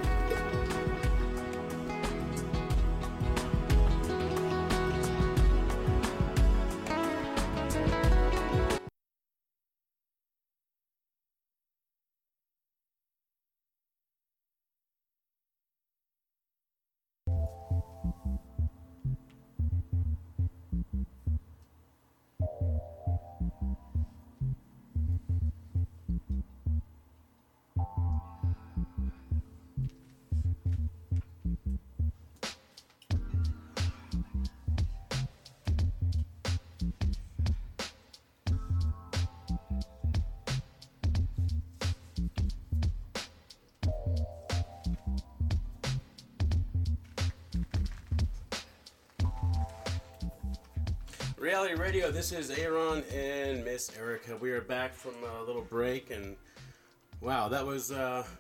Reality Radio, this is Aaron and Miss Erica. We are back from a little break, and wow, that was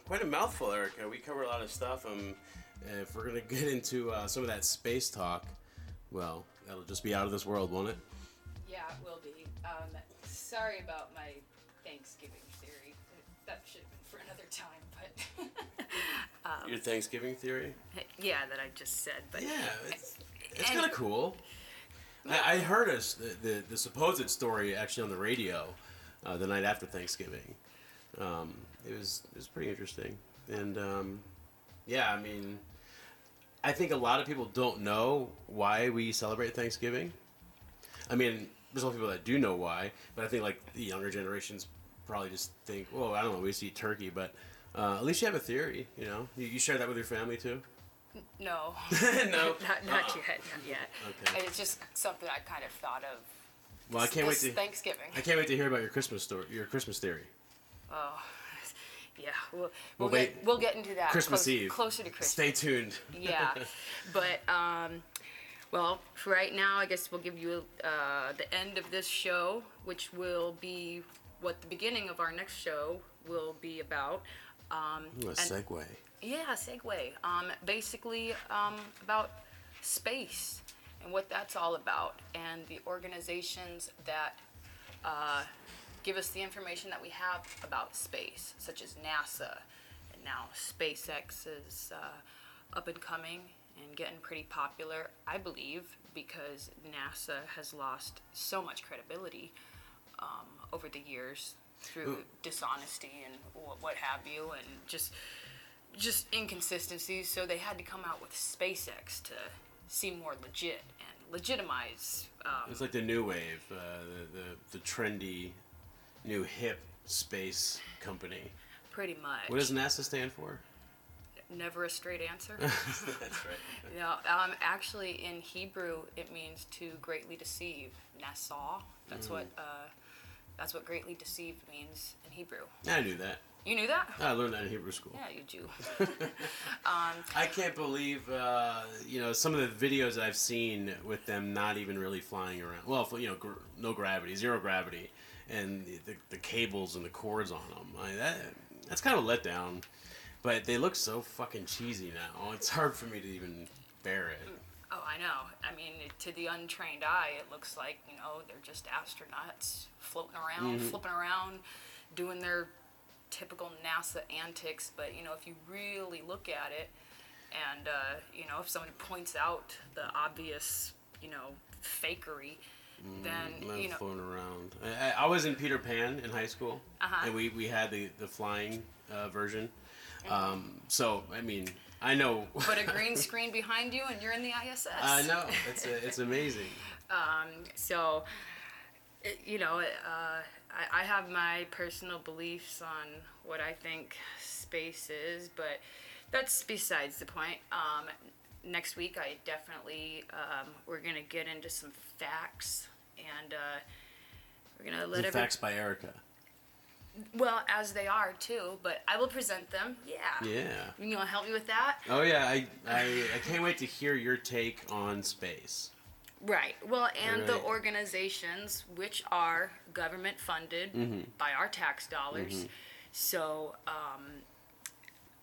quite a mouthful, Erica. We covered a lot of stuff. If we're going to get into some of that space talk, well, that'll just be out of this world, won't it? Yeah, it will be. Sorry about my Thanksgiving theory. That should have been for another time, but... Your Thanksgiving theory? Yeah, that I just said, but... Yeah, it's kind of cool. I heard the supposed story actually on the radio the night after Thanksgiving. It was pretty interesting, and I mean, I think a lot of people don't know why we celebrate Thanksgiving. I mean, there's a lot of people that do know why, but I think like the younger generations probably just think, well, I don't know, we just eat turkey, but at least you have a theory, you know. You share that with your family too. No. No? Not yet. Okay. It's just something I kind of thought of. Well, I can't wait to hear about your Christmas story, your Christmas theory. Oh, yeah. We'll get into that. Christmas Eve. Closer to Christmas. Stay tuned. Yeah. But, well, for right now, I guess we'll give you the end of this show, which will be what the beginning of our next show will be about. Segue. Yeah, segue. Basically, about space and what that's all about, and the organizations that give us the information that we have about space, such as NASA, and now SpaceX is up and coming and getting pretty popular, I believe, because NASA has lost so much credibility over the years through dishonesty and what have you, and just inconsistencies, so they had to come out with SpaceX to seem more legit and legitimize. It's like the new wave, the trendy, new hip space company. Pretty much. What does NASA stand for? Never a straight answer. That's right. No, actually, in Hebrew, it means to greatly deceive. Nassau. That's what greatly deceived means in Hebrew. I knew that. You knew that? I learned that in Hebrew school. Yeah, you Jew. I can't believe, some of the videos I've seen with them not even really flying around. Well, no gravity, zero gravity, and the cables and the cords on them. That's kind of a letdown. But they look so fucking cheesy now. It's hard for me to even bear it. Oh, I know. I mean, to the untrained eye, it looks like, they're just astronauts floating around, flipping around, doing their typical NASA antics. But, if you really look at it and, if someone points out the obvious, fakery, then, floating around. I was in Peter Pan in high school, and we had the flying version. I know. Put a green screen behind you and you're in the ISS. I know. It's amazing. I have my personal beliefs on what I think space is, but that's besides the point. Next week, I definitely, we're going to get into some facts, and we're going to let everyone... Facts by Erica. Well, as they are, too, but I will present them. Yeah. Yeah. You want to help me with that? Oh, yeah. I can't wait to hear your take on space. Right. Well, and the organizations, which are government-funded by our tax dollars, so...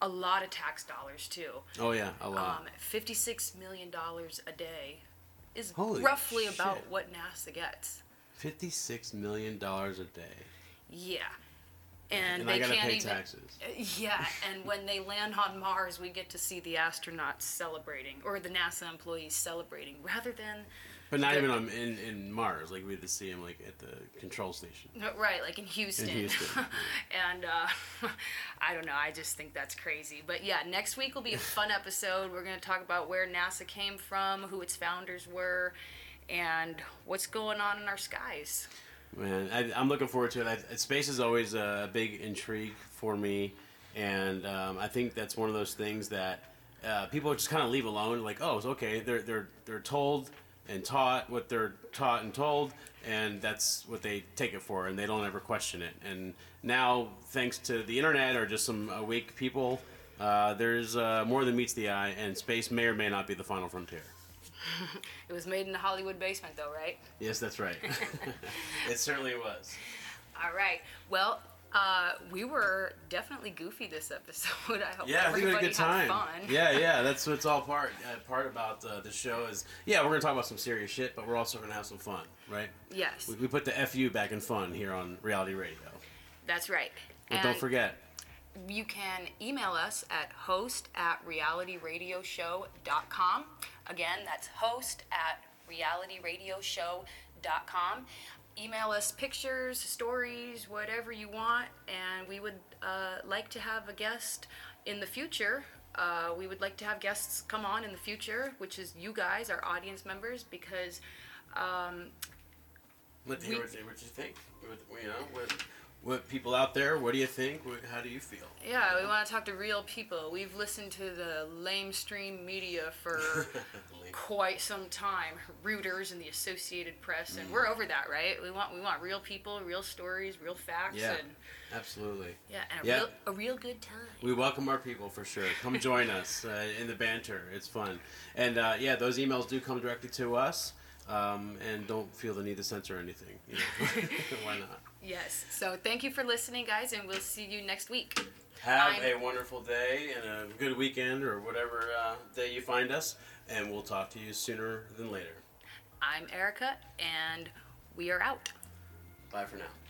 a lot of tax dollars, too. Oh, yeah, a lot. $56 million a day is roughly about what NASA gets. $56 million a day. Yeah. And they I gotta pay taxes. Yeah, and when they land on Mars, we get to see the astronauts celebrating, or the NASA employees celebrating, rather than... But not even in Mars. Like, we had to see him, at the control station. Right, like in Houston. And, I don't know, I just think that's crazy. But, yeah, next week will be a fun episode. We're going to talk about where NASA came from, who its founders were, and what's going on in our skies. Man, I'm looking forward to it. Space is always a big intrigue for me, and I think that's one of those things that people just kind of leave alone. Like, oh, it's okay, they're told... and taught what they're taught and told, and that's what they take it for, and they don't ever question it. And now, thanks to the internet or just some awake people, there's more than meets the eye, and space may or may not be the final frontier. It was made in a Hollywood basement, though, right? Yes, that's right. It certainly was. All right. Well, we were definitely goofy this episode. I hope everybody had a good time. Fun. Yeah, that's what's all part about the show is, we're going to talk about some serious shit, but we're also going to have some fun, right? Yes. We put the FU back in fun here on Reality Radio. That's right. But don't forget. You can email us at host@realityradioshow.com. Again, that's host@realityradioshow.com. Email us pictures, stories, whatever you want, and we would like to have a guest in the future. We would like to have guests come on in the future, which is you guys, our audience members, because... let's hear what you think. What people out there, what do you think? How do you feel? Yeah, we want to talk to real people. We've listened to the lamestream media for quite some time. Reuters and the Associated Press, and we're over that, right? We want real people, real stories, real facts. Yeah, and, absolutely. Yeah, and a real good time. We welcome our people for sure. Come join us in the banter. It's fun. And those emails do come directly to us. And don't feel the need to censor anything. Why not? Yes. So thank you for listening, guys, and we'll see you next week. Have a wonderful day and a good weekend or whatever day you find us, and we'll talk to you sooner than later. I'm Erica, and we are out. Bye for now.